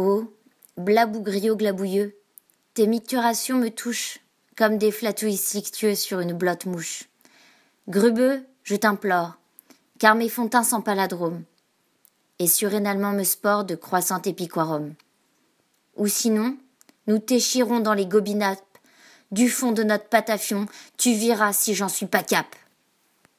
Oh, blabougriot glabouilleux, tes micturations me touchent comme des flatouilles slictueux sur une blotte mouche. Grubeux, je t'implore, car mes fontains sans paladrome, et surrénalement me spore de croissant épiquorum. Ou sinon, nous t'échirons dans les gobinapes, du fond de notre patafion, tu verras si j'en suis pas cap.